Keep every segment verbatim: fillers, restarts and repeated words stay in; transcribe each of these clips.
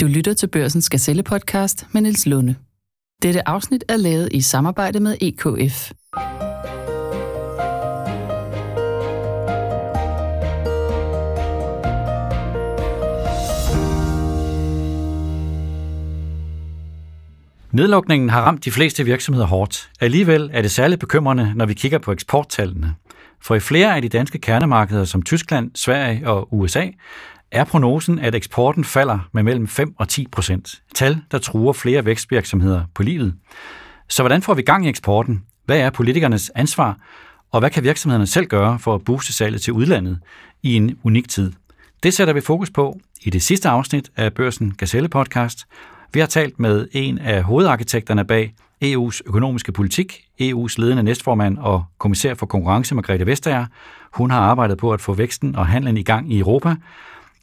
Du lytter til Børsens Gazelle podcast med Niels Lunde. Dette afsnit er lavet i samarbejde med E K F. Nedlukningen har ramt de fleste virksomheder hårdt. Alligevel er det særligt bekymrende, når vi kigger på eksporttallene. For i flere af de danske kernemarkeder som Tyskland, Sverige og U S A er prognosen, at eksporten falder med mellem fem og ti procent. Tal, der truer flere vækstvirksomheder på livet. Så hvordan får vi gang i eksporten? Hvad er politikernes ansvar? Og hvad kan virksomhederne selv gøre for at booste salget til udlandet i en unik tid? Det sætter vi fokus på i det sidste afsnit af Børsen Gazelle podcast. Vi har talt med en af hovedarkitekterne bag E U's økonomiske politik, E U's ledende næstformand og kommissær for konkurrence, Margrethe Vestager. Hun har arbejdet på at få væksten og handlen i gang i Europa.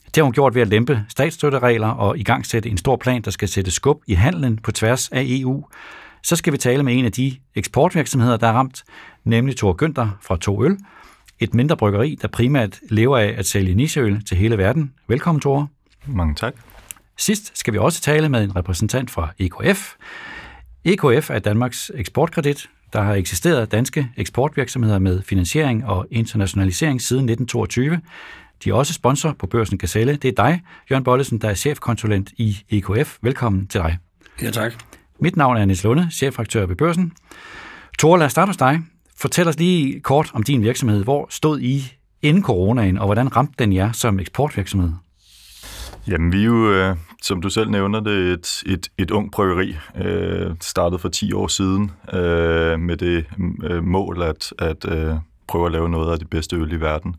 Det har hun gjort ved at lempe statsstøtteregler og igangsætte en stor plan, der skal sætte skub i handlen på tværs af E U. Så skal vi tale med en af de eksportvirksomheder, der er ramt, nemlig Thor Günther fra To Øl. Et mindre bryggeri, der primært lever af at sælge nicheøl til hele verden. Velkommen, Thor. Mange tak. Sidst skal vi også tale med en repræsentant fra E K F. E K F er Danmarks eksportkredit, der har eksisteret danske eksportvirksomheder med finansiering og internationalisering siden nitten toogtyve. De er også sponsor på Børsen Gazelle. Det er dig, Jørgen Bollesen, der er chefkonsulent i E K F. Velkommen til dig. Ja, tak. Mit navn er Niels Lunde, chefredaktør ved Børsen. Thor, lad os starte hos dig. Fortæl os lige kort om din virksomhed. Hvor stod I inden coronaen, og hvordan ramte den jer som eksportvirksomhed? Jamen, vi er jo, øh, som du selv nævner det, et, et, et ungt bryggeri. Øh, startede for ti år siden øh, med det øh, mål at, at øh, prøve at lave noget af det bedste øl i verden.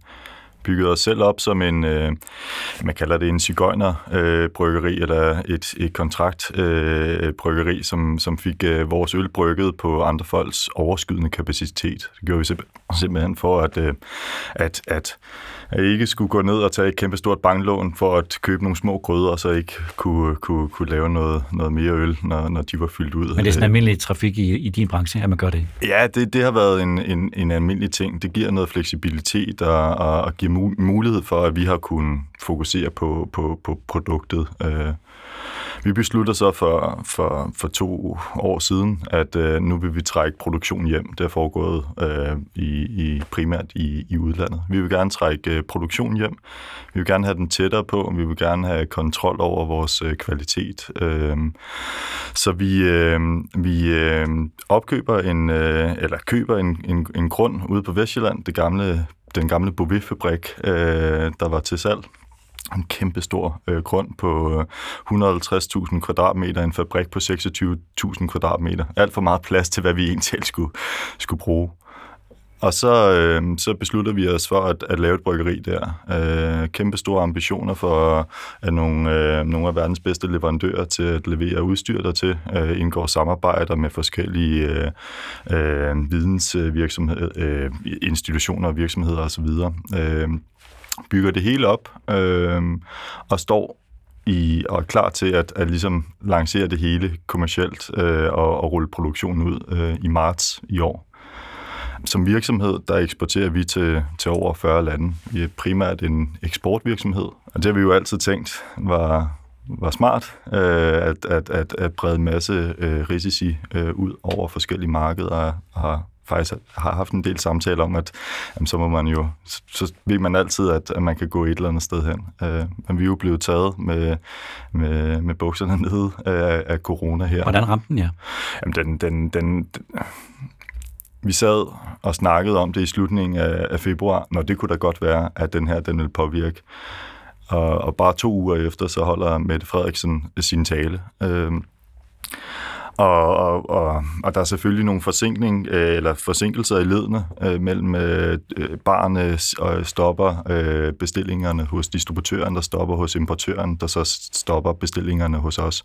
Byggede os selv op som en, øh, man kalder det en sigøjnerbryggeri, øh, eller et, et kontraktbryggeri, øh, som, som fik øh, vores øl brygget på andre folks overskydende kapacitet. Det gjorde vi simpelthen for, at, øh, at, at jeg ikke skulle gå ned og tage et kæmpestort banklån for at købe nogle små gryder, og så ikke kunne, kunne, kunne lave noget, noget mere øl, når, når de var fyldt ud. Men det er sådan en almindelig trafik i, i din branche, at man gør det? Ja, det, det har været en, en, en almindelig ting. Det giver noget fleksibilitet og, og, og giver mulighed for, at vi har kunnet fokusere på, på, på produktet. Vi beslutter så for, for, for to år siden, at øh, nu vil vi trække produktion hjem. Det er foregået øh, i, i, primært i, i udlandet. Vi vil gerne trække øh, produktion hjem. Vi vil gerne have den tættere på, og vi vil gerne have kontrol over vores øh, kvalitet. Øh, så vi, øh, vi øh, opkøber en, øh, eller køber en, en, en grund ude på Vestjylland, det gamle, den gamle Bovefabrik, øh, der var til salg. En kæmpe stor øh, grund på øh, et hundrede og halvtreds tusind kvadratmeter, en fabrik på seksogtyve tusind kvadratmeter. Alt for meget plads til, hvad vi egentlig skulle, skulle bruge. Og så, øh, så beslutter vi os for at, at lave et bryggeri der. Øh, kæmpe store ambitioner for at nogle, øh, nogle af verdens bedste leverandører til at levere udstyr dertil, øh, indgår samarbejder med forskellige øh, øh, vidensvirksomheder, øh, institutioner og virksomheder osv., øh, bygger det hele op øh, og står i, og er klar til at, at ligesom lancere det hele kommercielt øh, og, og rulle produktionen ud øh, i marts i år. Som virksomhed, der eksporterer vi til, til over fyrre lande. Vi er primært en eksportvirksomhed, og det har vi jo altid tænkt var, var smart, øh, at, at, at, at brede en masse øh, risici øh, ud over forskellige markeder og faktisk har haft en del samtaler om, at jamen, så må man jo, så ved man altid, at, at man kan gå et eller andet sted hen. Øh, men vi er jo blevet taget med, med, med bukserne nede af, af corona her. Hvordan ramte den jer? Jamen, den, den, den, den, vi sad og snakkede om det i slutningen af, af februar, når det kunne da godt være, at den her, den ville påvirke. Og, og bare to uger efter, så holder Mette Frederiksen sin tale. Øh, Og, og, og, og der er selvfølgelig nogle forsinkning, øh, eller forsinkelser i ledene øh, mellem øh, barerne og stopper øh, bestillingerne hos distributøren, der stopper hos importøren, der så stopper bestillingerne hos os.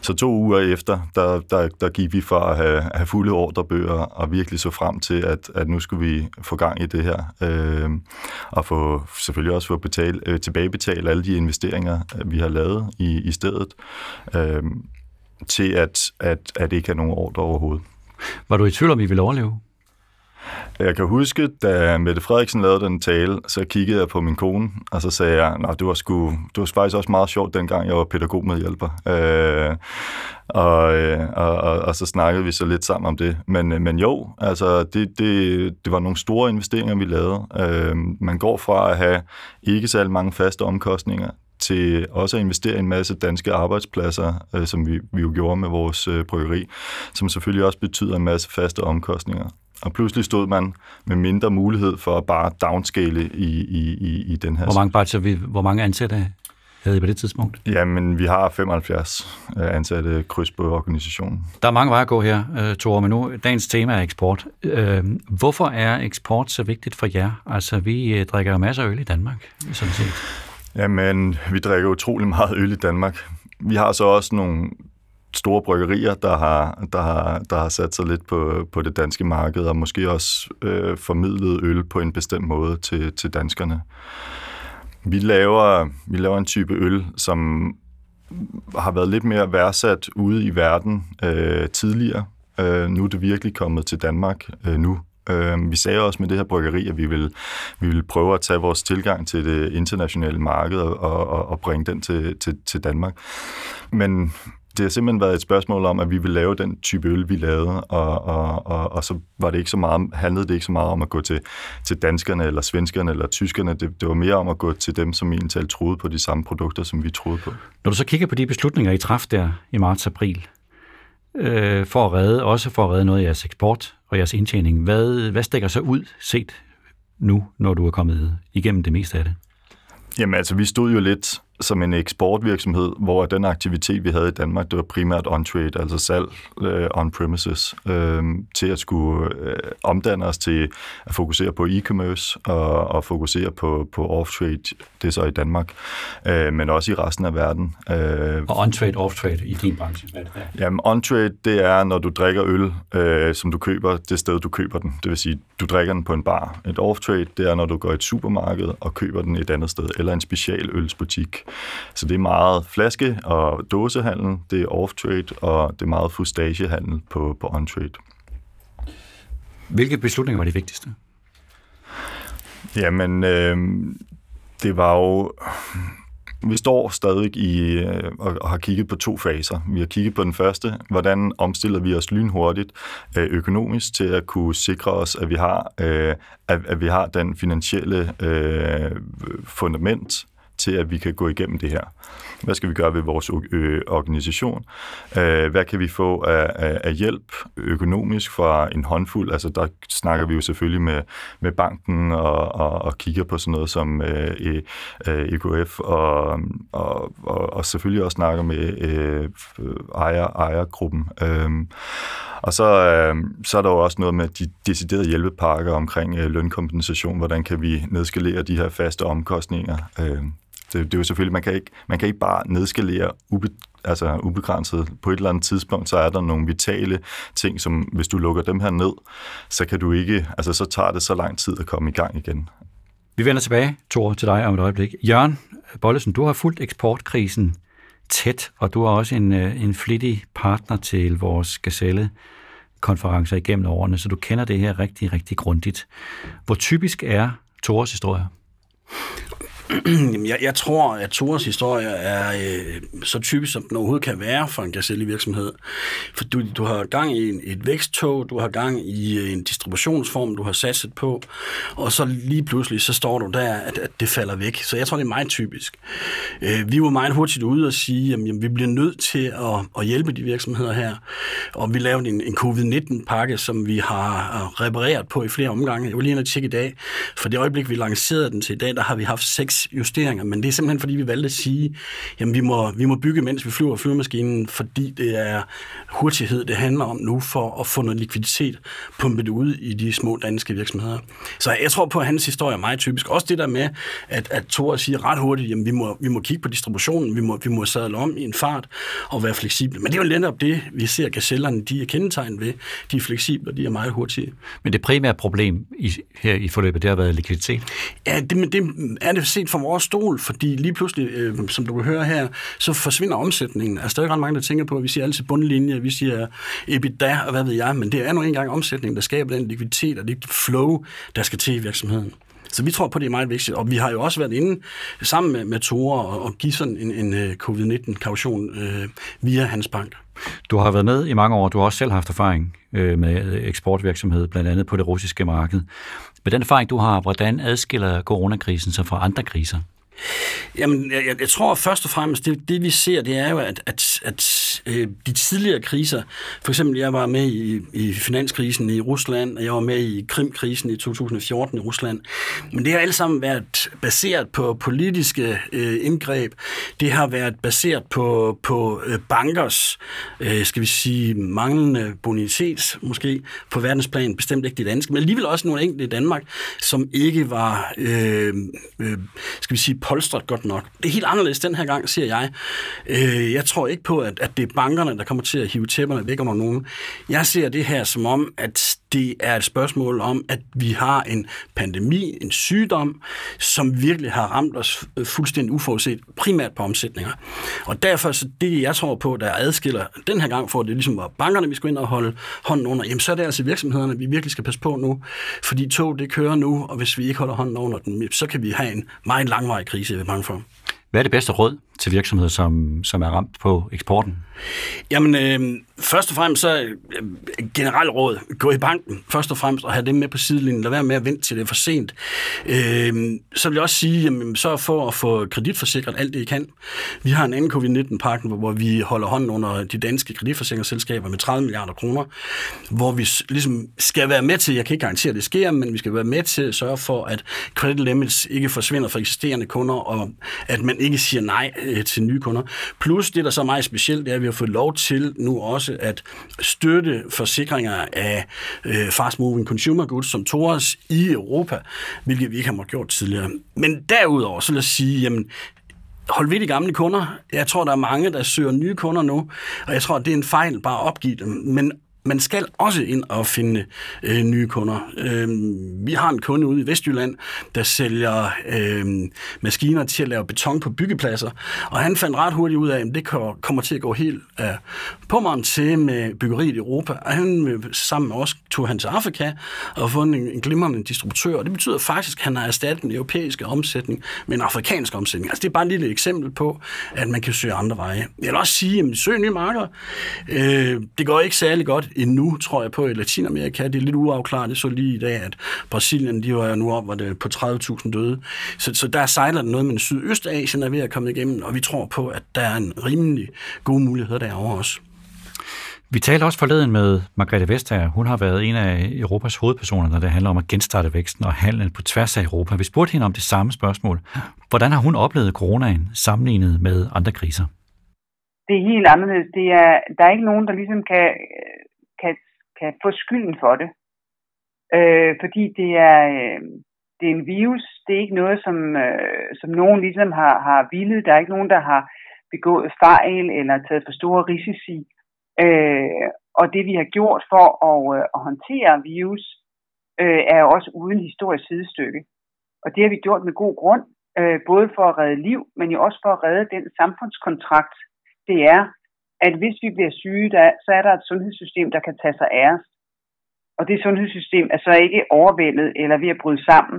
Så to uger efter, der, der, der gik vi fra at have, have fulde ordrebøger og virkelig så frem til, at, at nu skulle vi få gang i det her. Øh, og få, selvfølgelig også få betale, øh, tilbagebetale alle de investeringer, vi har lavet i, i stedet. Øh, til at, at, at ikke have nogen ordre overhovedet. Var du i tvivl om, I ville overleve? Jeg kan huske, da Mette Frederiksen lavede den tale, så kiggede jeg på min kone, og så sagde jeg, nej, det var sgu, det var faktisk også meget sjovt, dengang jeg var pædagogmedhjælper. Øh, og, og, og, og så snakkede vi så lidt sammen om det. Men, men jo, altså, det, det, det var nogle store investeringer, vi lavede. Øh, man går fra at have ikke særlig mange faste omkostninger, til også at investere i en masse danske arbejdspladser, øh, som vi, vi jo gjorde med vores øh, bryggeri, som selvfølgelig også betyder en masse faste omkostninger. Og pludselig stod man med mindre mulighed for at bare downscale i, i, i den her... Hvor mange, bare, vi, hvor mange ansatte havde I på det tidspunkt? Jamen, vi har femoghalvfjerds ansatte kryds på organisationen. Der er mange veje at gå her, Thor, men nu dagens tema er eksport. Hvorfor er eksport så vigtigt for jer? Altså, vi drikker jo masser af øl i Danmark, sådan set. Jamen, vi drikker utrolig meget øl i Danmark. Vi har så også nogle store bryggerier, der har, der har, der har sat sig lidt på, på det danske marked, og måske også øh, formidlet øl på en bestemt måde til, til danskerne. Vi laver, vi laver en type øl, som har været lidt mere værdsat ude i verden øh, tidligere. Øh, nu er det virkelig kommet til Danmark øh, nu. Vi sagde også med det her bryggeri, at vi ville, vi ville prøve at tage vores tilgang til det internationale marked og, og, og bringe den til, til, til Danmark. Men det har simpelthen været et spørgsmål om, at vi ville lave den type øl, vi lavede, og, og, og, og så var det ikke så meget, handlede det ikke så meget om at gå til, til danskerne, eller svenskerne, eller tyskerne. Det, det var mere om at gå til dem, som egentlig talt troede på de samme produkter, som vi troede på. Når du så kigger på de beslutninger, I traf der i marts-april, øh, for at redde, også for at redde noget af jeres eksport, og jeres indtjening. Hvad, hvad stikker så ud set nu, når du er kommet igennem det meste af det? Jamen altså, vi stod jo lidt som en eksportvirksomhed, hvor den aktivitet, vi havde i Danmark, det var primært on-trade, altså salg øh, on-premises, øh, til at skulle øh, omdanne os til at fokusere på e-commerce og, og fokusere på, på off-trade, det er så i Danmark, øh, men også i resten af verden. Øh, og on-trade, off-trade i din branche? Jamen, on-trade, det er, når du drikker øl, øh, som du køber det sted, du køber den. Det vil sige, du drikker den på en bar. Et off-trade, det er, når du går i et supermarked og køber den et andet sted, eller en specialølsbutik. Så det er meget flaske- og dåsehandel, det er off-trade, og det er meget fustagehandel på, på on-trade. Hvilke beslutninger var de vigtigste? Jamen, øh, det var jo... Vi står stadig i, og har kigget på to faser. Vi har kigget på den første, hvordan omstiller vi os lynhurtigt økonomisk til at kunne sikre os, at vi har, at vi har den finansielle fundament til, at vi kan gå igennem det her. Hvad skal vi gøre ved vores organisation? Hvad kan vi få af, af hjælp økonomisk fra en håndfuld? Altså, der snakker vi jo selvfølgelig med, med banken og, og, og kigger på sådan noget som øh, øh, E K F, og, og, og, og selvfølgelig også snakker med øh, ejer, ejergruppen. Øhm, og så, øh, så er der jo også noget med de deciderede hjælpepakker omkring øh, lønkompensation. Hvordan kan vi nedskalere de her faste omkostninger? Øh, Det, det er jo selvfølgelig, man kan ikke, man kan ikke bare nedskalere ube, altså ubegrænset. På et eller andet tidspunkt, så er der nogle vitale ting, som hvis du lukker dem her ned, så kan du ikke, altså så tager det så lang tid at komme i gang igen. Vi vender tilbage, Thor, til dig om et øjeblik. Jørgen Bollesen, du har fulgt eksportkrisen tæt, og du er også en, en flittig partner til vores Gazelle-konferencer igennem årene, så du kender det her rigtig, rigtig grundigt. Hvor typisk er Thors historie? Jeg, jeg tror, at Thors historie er øh, så typisk, som den overhovedet kan være for en gazellevirksomhed. For du, du har gang i en, et væksttog, du har gang i en distributionsform, du har satset på, og så lige pludselig, så står du der, at, at det falder væk. Så jeg tror, det er meget typisk. Øh, vi var meget hurtigt ude og sige, at vi bliver nødt til at, at hjælpe de virksomheder her. Og vi lavede en, en covid nitten pakke, som vi har repareret på i flere omgange. Jeg vil lige have tjekket i dag. For det øjeblik, vi lancerede den til i dag, der har vi haft seks justeringer, men det er simpelthen, fordi vi valgte at sige, jamen vi må, vi må bygge, mens vi flyver flyvemaskinen, fordi det er hurtighed, det handler om nu, for at få noget likviditet pumpet ud i de små danske virksomheder. Så jeg tror på, at hans historie er meget typisk. Også det der med, at, at Thor siger ret hurtigt, jamen vi må, vi må kigge på distributionen, vi må, vi må sadle om i en fart og være fleksible. Men det er jo netop det, vi ser gazellerne, de er kendetegnet ved. De er fleksible, og de er meget hurtige. Men det primære problem i, her i forløbet, det har været likviditet? Ja, det, det er det set set fra vores stol, fordi lige pludselig, øh, som du kan høre her, så forsvinder omsætningen. Altså, der er jo ret mange, der tænker på, at vi siger altid bundlinje, vi siger EBITDA og hvad ved jeg, men det er nu engang omsætningen, der skaber den likviditet og det flow, der skal til i virksomheden. Så vi tror på, det er meget vigtigt, og vi har jo også været inde sammen med, med Thor og, og give sådan en, en, en covid nitten kaution øh, via hans bank. Du har været med i mange år, du har også selv haft erfaring øh, med eksportvirksomhed, blandt andet på det russiske marked. Med den erfaring, du har, hvordan adskiller coronakrisen sig fra andre kriser? Jamen, jeg, jeg tror først og fremmest, det, det vi ser, det er jo, at, at, at øh, de tidligere kriser, for eksempel jeg var med i, i finanskrisen i Rusland, og jeg var med i Krimkrisen i to tusind og fjorten i Rusland, men det har alle sammen været baseret på politiske øh, indgreb, det har været baseret på, på øh, bankers, øh, skal vi sige, manglende bonitet, måske på verdensplan, bestemt ikke det danske, men alligevel også nogle enkelte i Danmark, som ikke var, øh, øh, skal vi sige, polstret godt nok. Det er helt anderledes den her gang, siger jeg. Øh, jeg tror ikke på, at, at det er bankerne, der kommer til at hive tæpperne væk under nogen. Jeg ser det her som om, at det er et spørgsmål om, at vi har en pandemi, en sygdom, som virkelig har ramt os fuldstændig uforudset, primært på omsætninger. Og derfor, så det jeg tror på, der adskiller den her gang, for det ligesom var bankerne, vi skulle ind og holde hånden under, jamen så er det altså virksomhederne, vi virkelig skal passe på nu, fordi tog det kører nu, og hvis vi ikke holder hånden under den, så kan vi have en meget langvarig krise i mange former. Hvad er det bedste råd til virksomheder, som, som er ramt på eksporten? Jamen, øh, først og fremmest så øh, generelt råd. Gå i banken, først og fremmest, og have det med på sidelinjen. Lad være med at vente til det er for sent. Øh, så vil jeg også sige, jamen, sørg for at få kreditforsikret alt det, I kan. Vi har en anden covid nitten pakken, hvor vi holder hånden under de danske kreditforsikringsselskaber med tredive milliarder kroner, hvor vi ligesom skal være med til, jeg kan ikke garantere, at det sker, men vi skal være med til at sørge for, at credit limits ikke forsvinder for eksisterende kunder, og at man ikke siger nej til nye kunder. Plus det, der så er meget specielt, det er, at vi har fået lov til nu også at støtte forsikringer af øh, fast-moving consumer goods som Thors i Europa, hvilket vi ikke har gjort tidligere. Men derudover, så lad os sige, jamen, hold ved de gamle kunder. Jeg tror, der er mange, der søger nye kunder nu, og jeg tror, det er en fejl bare at opgive dem. Men man skal også ind og finde øh, nye kunder. Øh, vi har en kunde ude i Vestjylland, der sælger øh, maskiner til at lave beton på byggepladser, og han fandt ret hurtigt ud af, at det kommer til at gå helt øh, på mig til med byggeriet i Europa. Og han sammen med os tog han til Afrika og fundet en, en glimrende distributør, og det betyder faktisk, at han har erstattet den europæiske omsætning med en afrikansk omsætning. Altså det er bare et lille eksempel på, at man kan søge andre veje. Jeg vil også sige, at søg nye markeder. Øh, det går ikke særlig godt endnu, tror jeg på, i Latinamerika. Det er lidt uafklaret. Det så lige i dag, at Brasilien, de var nu op, hvor det på tredive tusind døde. Så, så der sejler der noget, men Sydøstasien er ved at komme igennem, og vi tror på, at der er en rimelig god mulighed derovre også. Vi talte også forleden med Margrethe Vestager. Hun har været en af Europas hovedpersoner, når det handler om at genstarte væksten og handlen på tværs af Europa. Vi spurgte hende om det samme spørgsmål. Hvordan har hun oplevet coronaen sammenlignet med andre kriser? Det er helt anderledes. Det er, der er ikke nogen, der ligesom kan Kan, kan få skylden for det. Øh, fordi det er, øh, det er en virus, det er ikke noget, som, øh, som nogen ligesom har, har villet. Der er ikke nogen, der har begået fejl eller taget for store risici. Øh, og det, vi har gjort for at, øh, at håndtere virus, øh, er jo også uden historisk sidestykke. Og det har vi gjort med god grund, øh, både for at redde liv, men jo også for at redde den samfundskontrakt, det er, at hvis vi bliver syge, der, så er der et sundhedssystem, der kan tage sig af os. Og det sundhedssystem er så ikke overvældet eller ved at bryde sammen,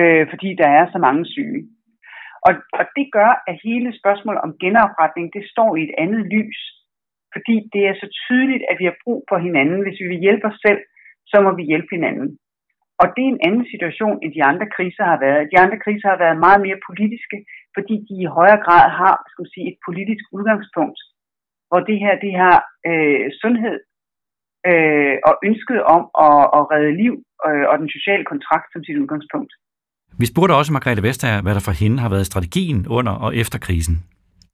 øh, fordi der er så mange syge. Og, og det gør, at hele spørgsmålet om genopretning, det står i et andet lys. Fordi det er så tydeligt, at vi har brug for hinanden. Hvis vi vil hjælpe os selv, så må vi hjælpe hinanden. Og det er en anden situation, end de andre kriser har været. De andre kriser har været meget mere politiske, fordi de i højere grad har, skal man sige, et politisk udgangspunkt. Hvor det her, det her øh, sundhed øh, og ønsket om at, at redde liv øh, og den sociale kontrakt som sit udgangspunkt. Vi spurgte også Margrethe Vestager, hvad der for hende har været strategien under og efter krisen.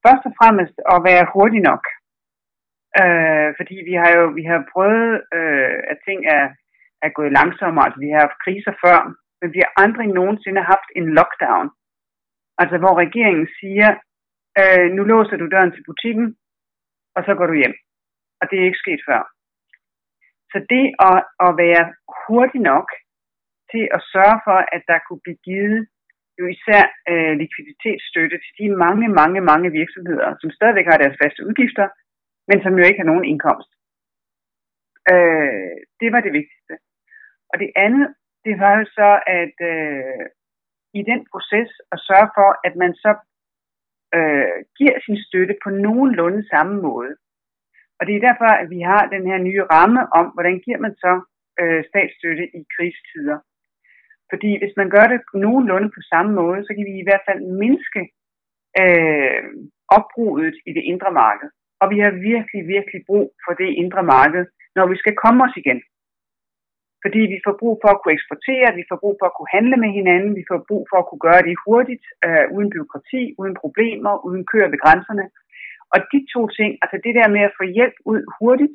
Først og fremmest at være hurtig nok. Øh, fordi vi har jo vi har prøvet, øh, at ting er, er gået langsommere. Altså, vi har haft kriser før, men vi har aldrig nogensinde haft en lockdown. Altså hvor regeringen siger, øh, nu låser du døren til butikken, og så går du hjem. Og det er ikke sket før. Så det at, at være hurtig nok til at sørge for, at der kunne blive givet jo især øh, likviditetsstøtte til de mange, mange, mange virksomheder, som stadigvæk har deres faste udgifter, men som jo ikke har nogen indkomst. Øh, det var det vigtigste. Og det andet, det var jo så, at øh, i den proces at sørge for, at man så øh, giver sin støtte på nogenlunde samme måde. Og det er derfor, at vi har den her nye ramme om, hvordan giver man så øh, statsstøtte i krigstider. Fordi hvis man gør det nogenlunde på samme måde, så kan vi i hvert fald mindske øh, opbruddet i det indre marked. Og vi har virkelig, virkelig brug for det indre marked, når vi skal komme os igen. Fordi vi får brug for at kunne eksportere, vi får brug for at kunne handle med hinanden, vi får brug for at kunne gøre det hurtigt, øh, uden bureaukrati, uden problemer, uden køer ved grænserne. Og de to ting, altså det der med at få hjælp ud hurtigt,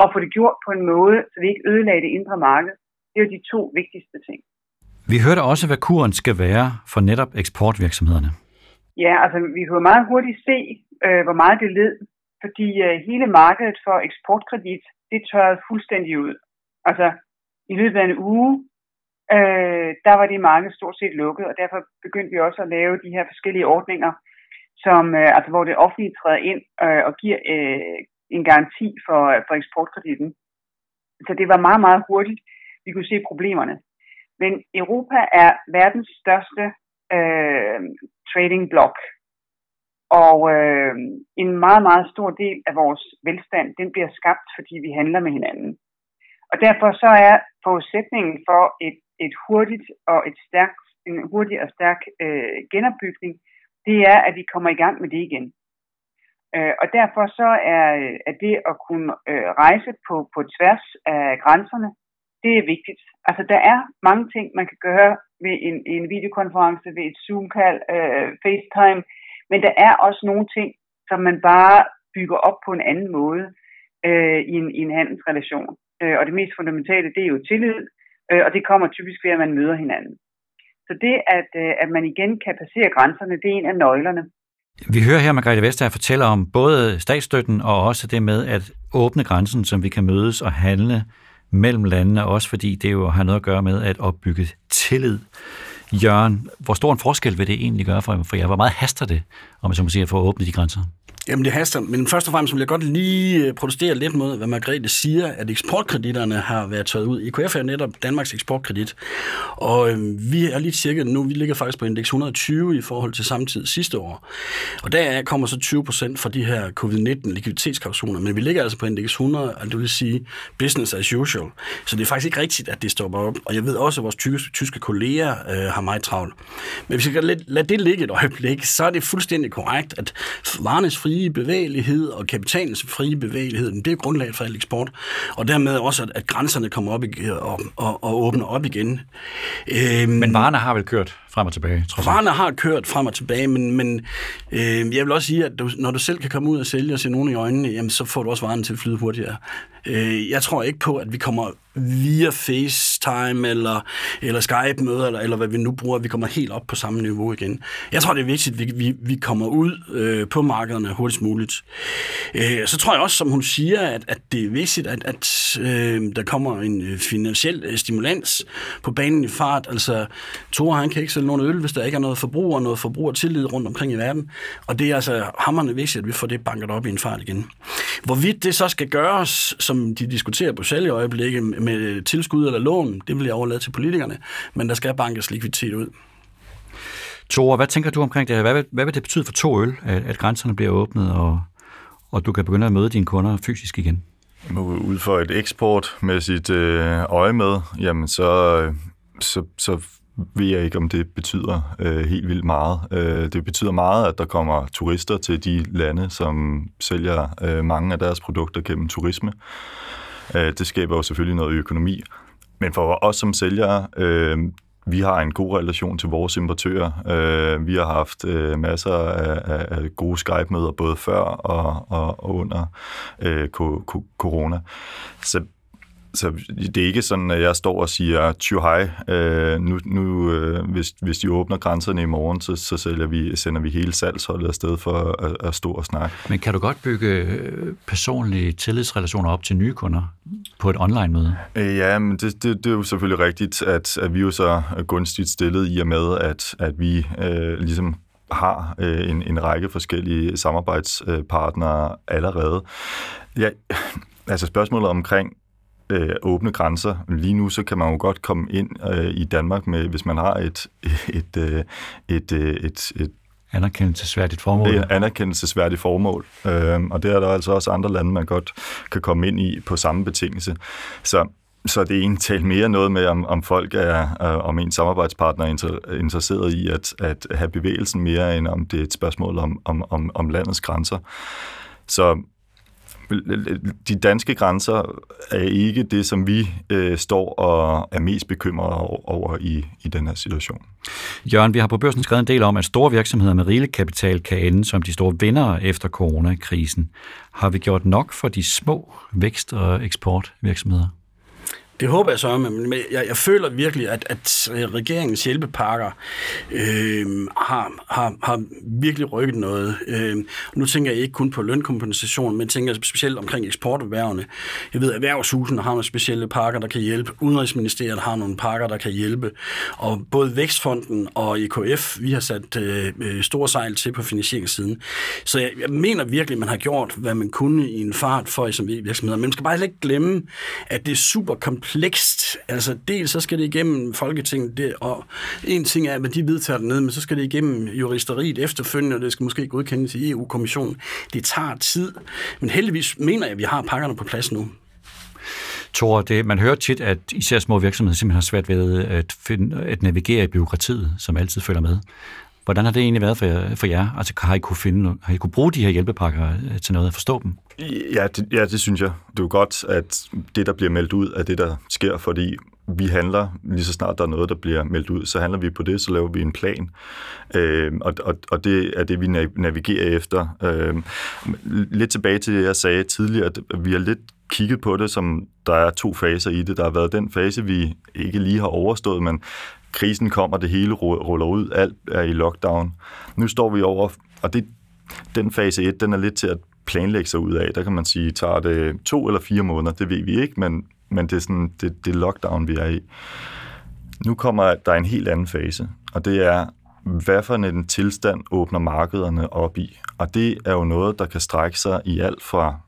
og få det gjort på en måde, så vi ikke ødelagde det indre marked, det er jo de to vigtigste ting. Vi hørte også, hvad kuren skal være for netop eksportvirksomhederne. Ja, altså vi kunne meget hurtigt se, øh, hvor meget det led, fordi øh, hele markedet for eksportkredit, det tørrede fuldstændig ud. Altså i løbet af en uge, øh, der var det marked stort set lukket, og derfor begyndte vi også at lave de her forskellige ordninger, som, øh, altså, hvor det offentlige træder ind øh, og giver øh, en garanti for, for eksportkreditten. Så det var meget, meget hurtigt, vi kunne se problemerne. Men Europa er verdens største øh, trading bloc, og øh, en meget, meget stor del af vores velstand, den bliver skabt, fordi vi handler med hinanden. Og derfor så er forudsætningen for et, et hurtigt og et stærkt, en hurtig og stærk øh, genopbygning, det er, at vi kommer i gang med det igen. Øh, og derfor så er, er det at kunne øh, rejse på, på tværs af grænserne, det er vigtigt. Altså, der er mange ting, man kan gøre ved en, en videokonference, ved et Zoom-kald, øh, FaceTime, men der er også nogle ting, som man bare bygger op på en anden måde øh, i, en, i en handelsrelation. Øh, og det mest fundamentale, det er jo tillid, øh, og det kommer typisk ved, at man møder hinanden. Så det, at, øh, at man igen kan passere grænserne, det er en af nøglerne. Vi hører her, Margrethe Vestager fortæller om både statsstøtten og også det med at åbne grænsen, som vi kan mødes og handle mellem landene, også fordi det jo har noget at gøre med at opbygge tillid. Jørgen, hvor stor en forskel vil det egentlig gøre for jer? Hvor meget haster det, om man så må sige, at få åbnet de grænser? Jamen det haster, men først og fremmest vil jeg godt lige protestere lidt mod, hvad Margrethe siger, at eksportkreditterne har været taget ud. E K F er netop Danmarks eksportkredit, og øh, vi er lige cirka nu, vi ligger faktisk på indeks et hundrede og tyve i forhold til samme tid sidste år, og der kommer så tyve procent fra de her covid nitten likviditetskautioner, men vi ligger altså på indeks hundrede, og det vil sige business as usual, så det er faktisk ikke rigtigt, at det stopper op, og jeg ved også, at vores tyske, tyske kolleger øh, har meget travlt. Men hvis vi kan lade, lade det ligge et øjeblik, så er det fuldstændig korrekt, at varernes fri frie bevægelighed og kapitalens frie bevægelighed, det er grundlaget for al eksport, og dermed også, at, at grænserne kommer op i, og, og, og åbner op igen. Øhm, men varerne har vel kørt frem og tilbage, tror jeg. Varerne har kørt frem og tilbage, men, men øh, jeg vil også sige, at du, når du selv kan komme ud og sælge og se nogen i øjnene, jamen, så får du også varerne til at flyde hurtigere. Øh, jeg tror ikke på, at vi kommer via FaceTime eller, eller Skype-møder, eller, eller hvad vi nu bruger, vi kommer helt op på samme niveau igen. Jeg tror, det er vigtigt, at vi, vi kommer ud øh, på markederne hurtigst muligt. Øh, så tror jeg også, som hun siger, at, at det er vigtigt, at, at øh, der kommer en finansiel øh, stimulans på banen i fart. Altså, Thor, han kan ikke sælge nogen øl, hvis der ikke er noget forbrug og noget forbrugertillid rundt omkring i verden. Og det er altså hammerende vigtigt, at vi får det banket op i en fart igen. Hvorvidt det så skal gøres, som de diskuterer på selv i øjeblikket, med tilskud eller lån, det vil jeg overlade til politikerne, men der skal bankes likviditet ud. Thor, hvad tænker du omkring det her? Hvad vil, hvad vil det betyde for To Øl, at, at grænserne bliver åbnet, og, og du kan begynde at møde dine kunder fysisk igen? Ud fra et eksportmæssigt øje med, jamen så, så, så ved jeg ikke, om det betyder øh, helt vildt meget. Øh, det betyder meget, at der kommer turister til de lande, som sælger øh, mange af deres produkter gennem turisme. Det skaber jo selvfølgelig noget økonomi, men for os som sælgere, øh, vi har en god relation til vores importører. Øh, vi har haft øh, masser af, af gode Skype-møder, både før og, og, og under øh, ko, ko, corona. Så, så det er ikke sådan, at jeg står og siger, tjo hej, øh, nu, nu, øh, hvis, hvis de åbner grænserne i morgen, så, så sælger vi, sender vi hele salgsholdet afsted for at, at stå og snakke. Men kan du godt bygge personlige tillidsrelationer op til nye kunder? på et online-møde. Ja, men det, det, det er jo selvfølgelig rigtigt, at, at vi jo så gunstigt stillet i og med, at, at vi øh, ligesom har øh, en, en række forskellige samarbejdspartnere allerede. Ja, altså spørgsmålet omkring øh, åbne grænser. Lige nu så kan man jo godt komme ind øh, i Danmark, med, hvis man har et et, øh, et, øh, et, et anerkendelsesværdigt formål. Det er et anerkendelsesværdigt formål, øhm, og det er der altså også andre lande, man godt kan komme ind i på samme betingelse. Så, så det er egentlig talt mere noget med, om, om folk er, øh, om en samarbejdspartner er inter, interesseret i at, at have bevægelsen mere, end om det er et spørgsmål om, om, om, om landets grænser. Så de danske grænser er ikke det, som vi øh, står og er mest bekymrede over i, i den her situation. Jørgen, vi har på Børsen skrevet en del om, at store virksomheder med rigelig kapital kan ende som de store vindere efter coronakrisen. Har vi gjort nok for de små vækst- og eksportvirksomheder? Det håber jeg så, men jeg, jeg føler virkelig, at, at regeringens hjælpepakker øh, har, har, har virkelig rykket noget. Øh, nu tænker jeg ikke kun på lønkompensation, men tænker specielt omkring eksporterhvervene. Jeg ved, at erhvervshusene har nogle specielle pakker, der kan hjælpe. Udenrigsministeriet har nogle pakker, der kan hjælpe. Og både Vækstfonden og E K F, vi har sat øh, store sejl til på finansieringssiden. Så jeg, jeg mener virkelig, at man har gjort, hvad man kunne i en fart for S M V-virksomheder. Men man skal bare heller ikke glemme, at det er super kompleks. Lækst. Altså dels så skal det igennem Folketinget, det, og en ting er, at de vedtager det ned, men så skal det igennem juristeriet efterfølgende, og det skal måske godkendes i E U-kommissionen. Det tager tid, men heldigvis mener jeg, at vi har pakkerne på plads nu. Thor, det, man hører tit, at især små virksomheder simpelthen har svært ved at, finde, at navigere i bureaukratiet, som altid følger med. Hvordan har det egentlig været for jer? For jer? Altså, har I kunne finde, har I kunne bruge de her hjælpepakker til noget at forstå dem? Ja det, ja, det synes jeg. Det er jo godt, at det, der bliver meldt ud, er det, der sker, fordi vi handler, lige så snart der er noget, der bliver meldt ud, så handler vi på det, så laver vi en plan. Øh, og, og, og det er det, vi navigerer efter. Øh, lidt tilbage til det, jeg sagde tidligere, at vi har lidt kigget på det, som der er to faser i det. Der har været den fase, vi ikke lige har overstået, men krisen kommer, det hele ruller ud, alt er i lockdown. Nu står vi over, og det, den fase et, den er lidt til at planlægge sig ud af. Der kan man sige, tager det to eller fire måneder, det ved vi ikke, men, men det er sådan, det, det lockdown, vi er i. Nu kommer der en helt anden fase, og det er, hvad for en tilstand åbner markederne op i? Og det er jo noget, der kan strække sig i alt fra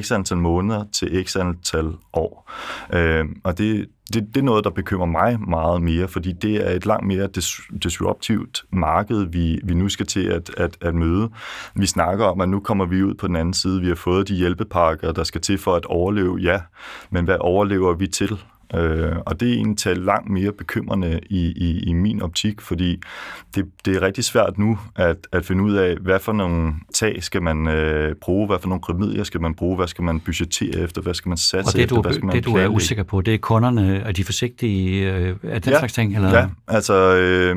x antal måneder til x antal år. Øh, og det, det, det er noget, der bekymrer mig meget mere, fordi det er et langt mere disruptivt marked, vi, vi nu skal til at, at, at møde. Vi snakker om, at nu kommer vi ud på den anden side. Vi har fået de hjælpepakker, der skal til for at overleve, ja. Men hvad overlever vi til? Øh, og det er egentlig langt mere bekymrende i, i, i min optik, fordi det, det er rigtig svært nu at, at finde ud af, hvad for nogle tag skal man øh, bruge, hvad for nogle remedier skal man bruge, hvad skal man budgettere efter, hvad skal man satse og det, efter, du, hvad skal man det, planlægge. Du er usikker på, det er kunderne og de forsigtige øh, af den ja, slags ting? Eller? Ja, altså øh,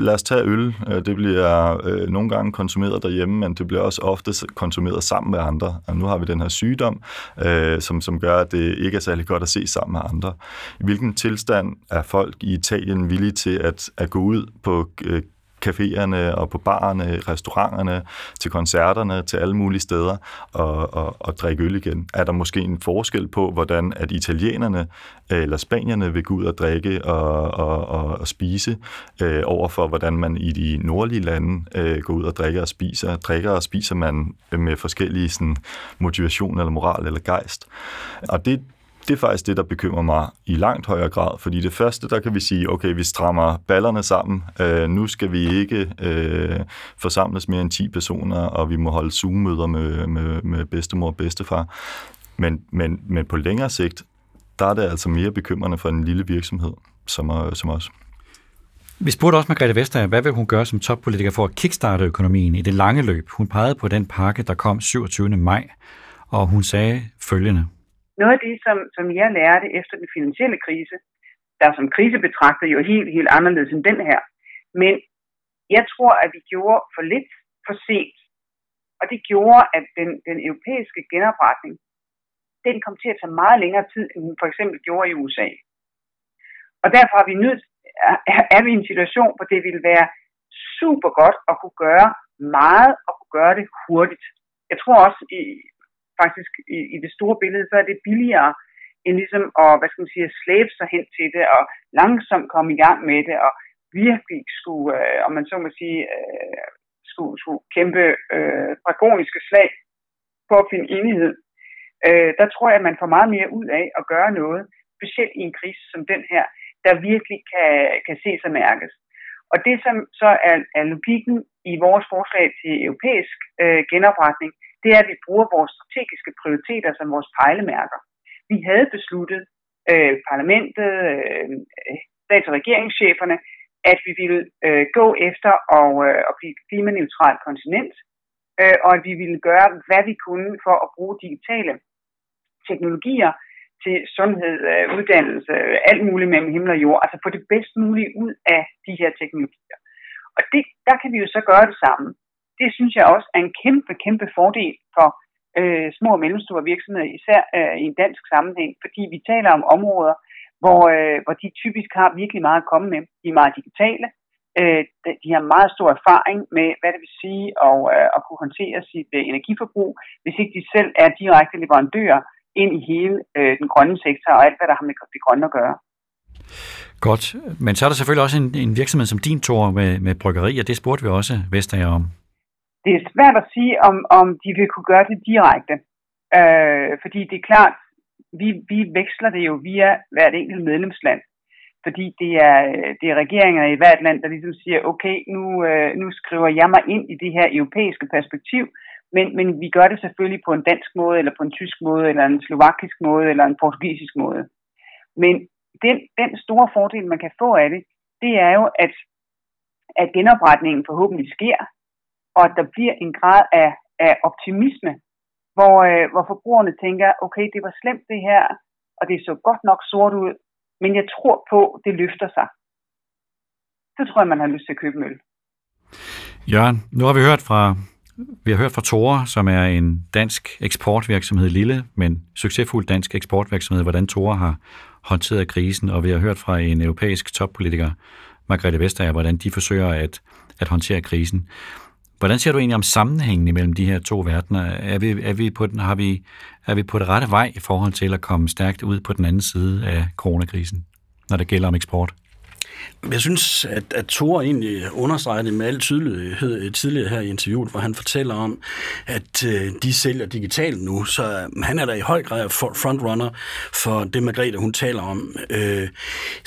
lad os tage øl. Det bliver øh, nogle gange konsumeret derhjemme, men det bliver også ofte konsumeret sammen med andre. Og nu har vi den her sygdom, øh, som, som gør, at det ikke er særlig godt at se sammen med andre. I hvilken tilstand er folk i Italien villige til at, at gå ud på øh, caféerne og på barerne, restauranterne, til koncerterne, til alle mulige steder og, og, og drikke øl igen? Er der måske en forskel på, hvordan at italienerne eller spanierne vil gå ud og drikke og, og, og, og spise, øh, overfor hvordan man i de nordlige lande øh, går ud og drikker og spiser? Drikker og spiser man med forskellige sådan, motivation eller moral eller gejst. Og det Det er faktisk det, der bekymrer mig i langt højere grad, fordi det første, der kan vi sige, okay, vi strammer ballerne sammen, øh, nu skal vi ikke øh, forsamles mere end ti personer, og vi må holde Zoom-møder med, med, med bedstemor og bedstefar. Men, men, men på længere sigt, der er det altså mere bekymrende for en lille virksomhed som, som os. Vi spurgte også Margrethe Vestager, hvad vil hun gøre som toppolitiker for at kickstarte økonomien i det lange løb? Hun pegede på den pakke, der kom syvogtyvende maj, og hun sagde følgende. Noget af det, som, som jeg lærte efter den finansielle krise, der som krise betragtede jo helt, helt anderledes end den her. Men jeg tror, at vi gjorde for lidt for sent. Og det gjorde, at den, den europæiske genopretning, den kom til at tage meget længere tid, end den for eksempel gjorde i U S A. Og derfor er vi nødt, er vi i en situation, hvor det ville være super godt at kunne gøre meget og kunne gøre det hurtigt. Jeg tror også i faktisk i, i det store billede, så er det billigere end ligesom at, hvad skal man sige, at slæbe sig hen til det og langsomt komme i gang med det og virkelig skulle, øh, om man så må sige, øh, skulle, skulle kæmpe øh, dragoniske slag på at finde enighed. Øh, der tror jeg, at man får meget mere ud af at gøre noget, specielt i en krise som den her, der virkelig kan, kan ses og mærkes. Og det, som så er, er logikken i vores forslag til europæisk øh, genopretning, det er, at vi bruger vores strategiske prioriteter som vores pejlemærker. Vi havde besluttet, øh, parlamentet, øh, stats- og regeringscheferne, at vi ville øh, gå efter og, øh, at blive et klimaneutralt kontinent, øh, og at vi ville gøre, hvad vi kunne for at bruge digitale teknologier til sundhed, øh, uddannelse, øh, alt muligt mellem himmel og jord, altså få det bedst mulige ud af de her teknologier. Og det, der kan vi jo så gøre det samme. Det synes jeg også er en kæmpe, kæmpe fordel for øh, små og mellemstore virksomheder, især øh, i en dansk sammenhæng, fordi vi taler om områder, hvor, øh, hvor de typisk har virkelig meget at komme med. De er meget digitale, øh, de har meget stor erfaring med, hvad det vil sige at, øh, at kunne håndtere sit øh, energiforbrug, hvis ikke de selv er direkte leverandører ind i hele øh, den grønne sektor og alt, hvad der har med det grønne at gøre. Godt, men så er der selvfølgelig også en, en virksomhed som din, Thor, med, med bryggerier. Det spurgte vi også Vestager om. Det er svært at sige, om, om de vil kunne gøre det direkte. Øh, fordi det er klart, vi, vi veksler det jo via hvert enkelt medlemsland. Fordi det er, det er regeringer i hvert land, der ligesom siger, okay, nu, øh, nu skriver jeg mig ind i det her europæiske perspektiv, Men, men vi gør det selvfølgelig på en dansk måde, eller på en tysk måde, eller en slovakisk måde, eller en portugisisk måde. Men den, den store fordel, man kan få af det, det er jo, at, at genopretningen forhåbentlig sker, og at der bliver en grad af, af optimisme, hvor, øh, hvor forbrugerne tænker, okay, det var slemt det her, og det så godt nok sort ud, men jeg tror på, det løfter sig. Så tror jeg, man har lyst til at købe en øl. Jørgen, nu har vi hørt fra... Vi har hørt fra Thor, som er en dansk eksportvirksomhed, lille, men succesfuld dansk eksportvirksomhed, hvordan Thor har håndteret krisen, og vi har hørt fra en europæisk toppolitiker, Margrethe Vestager, hvordan de forsøger at, at håndtere krisen. Hvordan ser du egentlig om sammenhængen mellem de her to verdener? Er vi, er, vi på den, har vi, er vi på det rette vej i forhold til at komme stærkt ud på den anden side af coronakrisen, når det gælder om eksport? Jeg synes, at, at Thor egentlig understreger det med al tydelighed tidligere her i interviewet, hvor han fortæller om, at øh, de sælger digitalt nu, så han er der i høj grad frontrunner for det, Margrethe, hun taler om. Øh,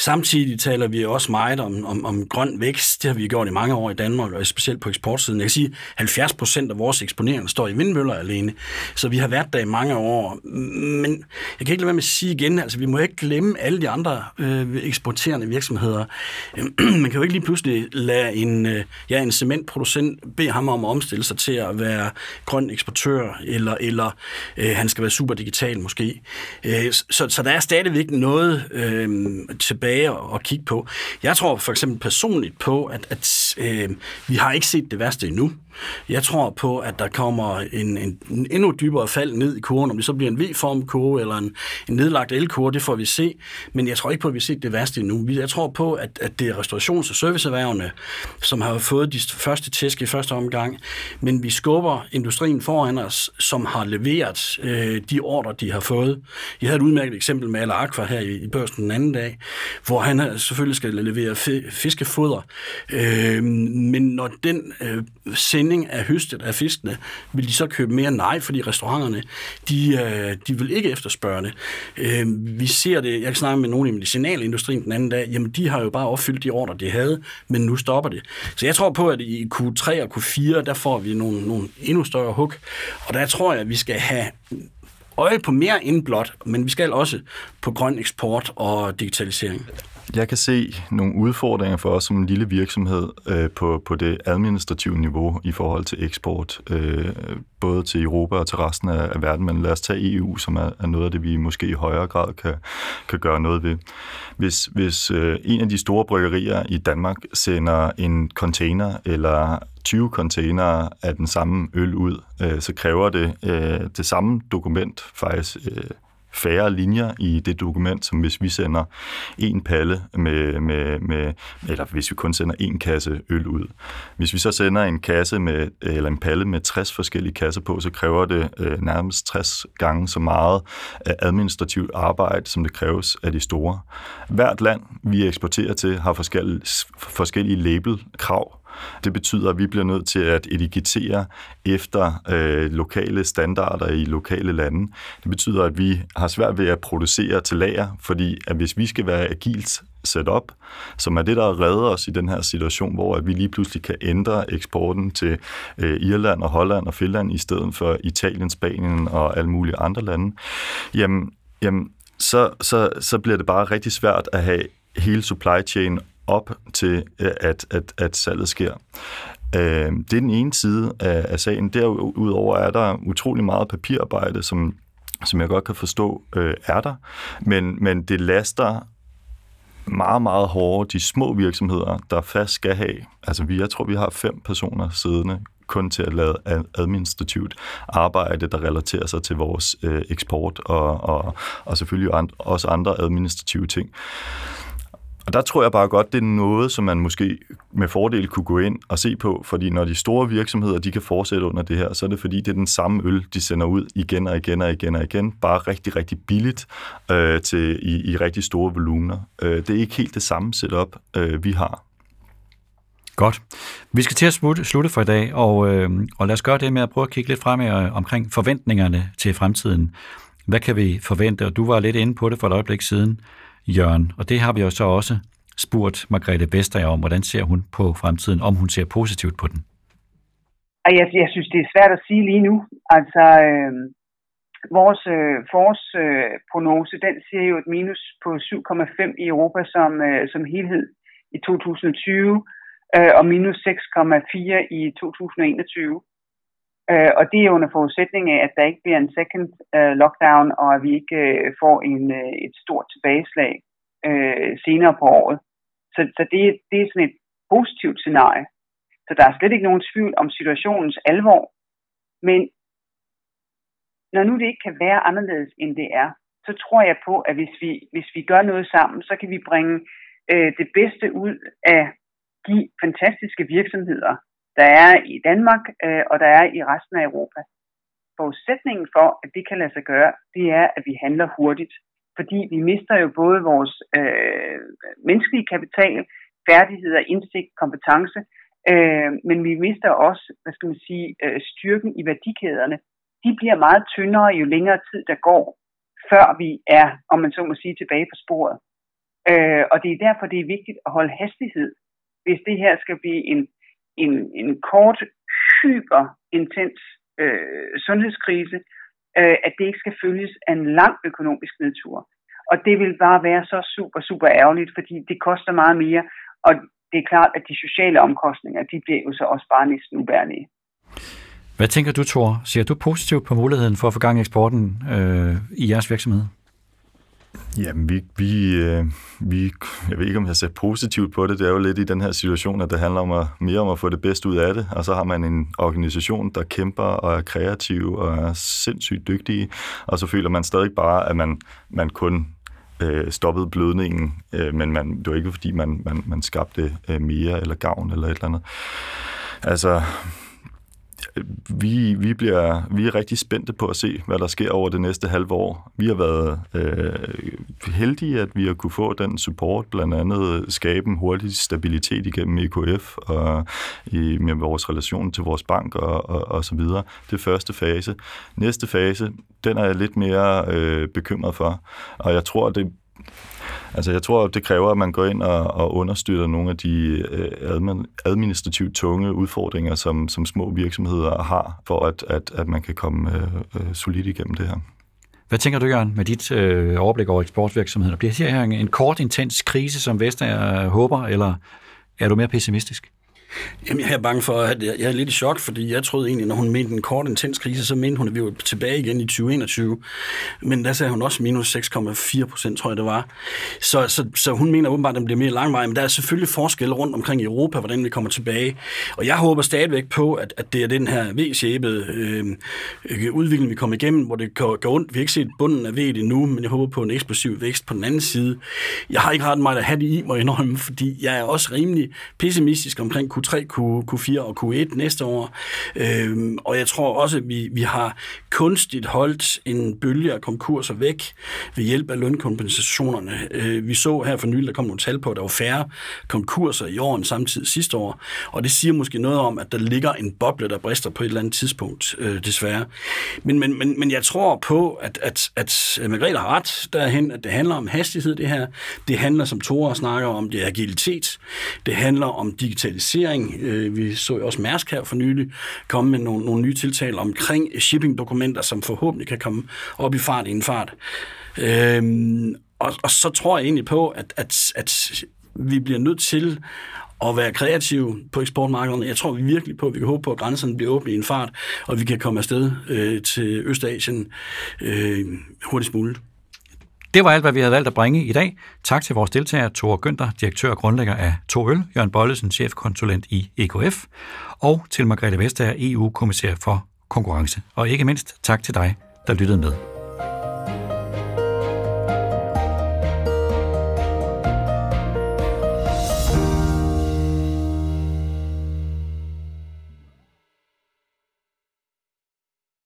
samtidig taler vi også meget om, om, om grøn vækst. Det har vi gjort i mange år i Danmark, og specielt på eksportsiden. Jeg kan sige, halvfjerds procent af vores eksponering står i vindmøller alene, så vi har været der i mange år. Men jeg kan ikke lade være med at sige igen, altså vi må ikke glemme alle de andre øh, eksporterende virksomheder. Man kan jo ikke lige pludselig lade en, ja, en cementproducent bede ham om at omstille sig til at være grøn eksportør, eller, eller øh, han skal være super digital måske. Øh, så, så der er stadigvæk noget øh, tilbage at, at kigge på. Jeg tror for eksempel personligt på, at, at øh, vi har ikke set det værste endnu. Jeg tror på, at der kommer en, en, en endnu dybere fald ned i kurven, om det så bliver en V-form kurve eller en, en nedlagt L-kurve, det får vi se. Men jeg tror ikke på, at vi har set det værste endnu. Jeg tror på, at, at det er restaurations- og serviceerhvervene, som har fået de første tæsk i første omgang, men vi skubber industrien foran os, som har leveret øh, de ordre, de har fået. Jeg havde et udmærket eksempel med Aller Aqua her i, i Børsen den anden dag, hvor han selvfølgelig skal levere f- fiskefoder. Øh, men når den øh, sending af høstet af fiskene, vil de så købe mere? Nej, fordi restauranterne, de, øh, de vil ikke efterspørge det. Øh, vi ser det, jeg snakker med nogen i medicinalindustrien den anden dag, jamen de har jo bare opfyldt de ordre, de havde, men nu stopper det. Så jeg tror på, at i Q tre og Q fire, der får vi nogle, nogle endnu større hug, og der tror jeg, at vi skal have øje på mere end blot, men vi skal også på grøn eksport og digitalisering. Jeg kan se nogle udfordringer for os som en lille virksomhed øh, på, på det administrative niveau i forhold til eksport, øh, både til Europa og til resten af, af verden, men lad os tage E U, som er, er noget af det, vi måske i højere grad kan, kan gøre noget ved. Hvis, hvis øh, en af de store bryggerier i Danmark sender en container eller tyve containere af den samme øl ud, øh, så kræver det øh, det samme dokument faktisk øh, færre linjer i det dokument, som hvis vi sender en palle med, med, med eller hvis vi kun sender en kasse øl ud. Hvis vi så sender en kasse med, eller en palle med tres forskellige kasser på, så kræver det øh, nærmest tres gange så meget administrativt arbejde, som det kræves af de store. Hvert land, vi eksporterer til, har forskellige, forskellige labelkrav. Det betyder, at vi bliver nødt til at etikettere efter øh, lokale standarder i lokale lande. Det betyder, at vi har svært ved at producere til lager, fordi at hvis vi skal være agilt setup, som er det, der redder os i den her situation, hvor at vi lige pludselig kan ændre eksporten til øh, Irland og Holland og Finland i stedet for Italien, Spanien og alle mulige andre lande, jamen, jamen så, så, så bliver det bare rigtig svært at have hele supply chain op til, at, at, at salget sker. Det er den ene side af sagen. Derudover er der utrolig meget papirarbejde, som, som jeg godt kan forstå er der, men, men det laster meget, meget hårdere de små virksomheder, der fast skal have. Altså, jeg tror, vi har fem personer siddende kun til at lave administrativt arbejde, der relaterer sig til vores eksport og, og, og selvfølgelig også andre administrative ting. Og der tror jeg bare godt, det er noget, som man måske med fordel kunne gå ind og se på, fordi når de store virksomheder, de kan fortsætte under det her, så er det fordi, det er den samme øl, de sender ud igen og igen og igen og igen, bare rigtig, rigtig billigt øh, til, i, i rigtig store volumener. Øh, det er ikke helt det samme setup, øh, vi har. Godt. Vi skal til at smutte, slutte for i dag, og, øh, og lad os gøre det med at prøve at kigge lidt fremad omkring forventningerne til fremtiden. Hvad kan vi forvente? Og du var lidt inde på det for et øjeblik siden, Jørgen, og det har vi jo så også spurgt Margrethe Vestager om, hvordan ser hun på fremtiden, om hun ser positivt på den? Jeg, jeg synes, det er svært at sige lige nu. Altså, øh, vores øh, vores øh, prognose, den siger jo et minus på syv komma fem i Europa som, øh, som helhed i to tusind og tyve, øh, og minus seks komma fire i to tusind og enogtyve. Øh, og det er jo under forudsætning af, at der ikke bliver en second øh, lockdown, og at vi ikke øh, får en, øh, et stort tilbageslag øh, senere på året. Så, så det, det er sådan et positivt scenarie. Så der er slet ikke nogen tvivl om situationens alvor. Men når nu det ikke kan være anderledes, end det er, så tror jeg på, at hvis vi, hvis vi gør noget sammen, så kan vi bringe øh, det bedste ud af de fantastiske virksomheder, der er i Danmark, øh, og der er i resten af Europa. Forudsætningen for, at det kan lade sig gøre, det er, at vi handler hurtigt. Fordi vi mister jo både vores øh, menneskelige kapital, færdigheder, indsigt, kompetence, øh, men vi mister også, hvad skal man sige, øh, styrken i værdikæderne. De bliver meget tyndere, jo længere tid der går, før vi er, om man så må sige, tilbage på sporet. Øh, og det er derfor, det er vigtigt at holde hastighed, hvis det her skal blive en En, en kort, hyperintens øh, sundhedskrise, øh, at det ikke skal følges af en lang økonomisk nedtur. Og det vil bare være så super, super ærgerligt, fordi det koster meget mere, og det er klart, at de sociale omkostninger, de bliver jo så også bare næsten ubærlige. Hvad tænker du, Thor? Ser du positivt på muligheden for at få gang i eksporten øh, i jeres virksomhed? Jamen, vi, vi, øh, vi, jeg ved ikke, om jeg ser positivt på det. Det er jo lidt i den her situation, at det handler om at, mere om at få det bedste ud af det. Og så har man en organisation, der kæmper og er kreativ og er sindssygt dygtige. Og så føler man stadig bare, at man, man kun øh, stoppede blødningen. Øh, men man, det var ikke, fordi man, man, man skabte øh, mere eller gavn eller et eller andet. Altså... Vi, vi, bliver, vi er rigtig spændte på at se, hvad der sker over det næste halve år. Vi har været øh, heldige, at vi har kunne få den support, blandt andet skabe en hurtig stabilitet igennem E K F og i, med vores relation til vores bank og, og, og så videre. Det er første fase. Næste fase, den er jeg lidt mere øh, bekymret for, og jeg tror, det Altså, jeg tror, det kræver, at man går ind og, og understøtter nogle af de øh, administrativt tunge udfordringer, som, som små virksomheder har, for at, at, at man kan komme øh, solidt igennem det her. Hvad tænker du, Jørgen, med dit øh, overblik over eksportvirksomheder? Bliver det her en kort, intens krise, som Vestager håber, eller er du mere pessimistisk? Jamen, jeg er bange for, at jeg er lidt i chok, fordi jeg troede egentlig, når hun mente en kort, intens krise, så mente hun, at vi var tilbage igen i tyve enogtyve. Men der sagde hun også minus seks komma fire procent, tror jeg det var. Så, så, så hun mener åbenbart, at den bliver mere langvarig. Men der er selvfølgelig forskelle rundt omkring i Europa, hvordan vi kommer tilbage. Og jeg håber stadigvæk på, at, at det er den her V-shapede øh, udvikling, vi kommer igennem, hvor det går, går ondt. Vi har ikke set bunden af V'et endnu, men jeg håber på en eksplosiv vækst på den anden side. Jeg har ikke ret meget at have det i mig enormt, fordi jeg er også rimelig pessimistisk omkring Q tre, Q fire og Q et næste år. Øhm, og jeg tror også, at vi, vi har kunstigt holdt en bølge af konkurser væk ved hjælp af lønkompensationerne. Øh, vi så her for nylig, der kom nogle tal på, at der var færre konkurser i år end samtidig sidste år. Og det siger måske noget om, at der ligger en boble, der brister på et eller andet tidspunkt, øh, desværre. Men, men, men, men jeg tror på, at, at, at Margrethe har ret derhen, at det handler om hastighed, det her. Det handler, som Thor snakker om, det er agilitet. Det handler om digitalisering. Vi så jo også Maersk her for nylig komme med nogle, nogle nye tiltag omkring shipping-dokumenter, som forhåbentlig kan komme op i fart i en fart. Øhm, og, og så tror jeg egentlig på, at, at, at vi bliver nødt til at være kreative på eksportmarkederne. Jeg tror virkelig på, at vi kan håbe på, at grænserne bliver åbne i en fart, og vi kan komme afsted øh, til Østasien øh, hurtigst muligt. Det var alt, hvad vi havde valgt at bringe i dag. Tak til vores deltagere, Thor Günther, direktør og grundlægger af To Øl, Jørgen Bollesen, chefkonsulent i E K F, og til Margrethe Vestager, E U-kommissær for konkurrence. Og ikke mindst tak til dig, der lyttede med.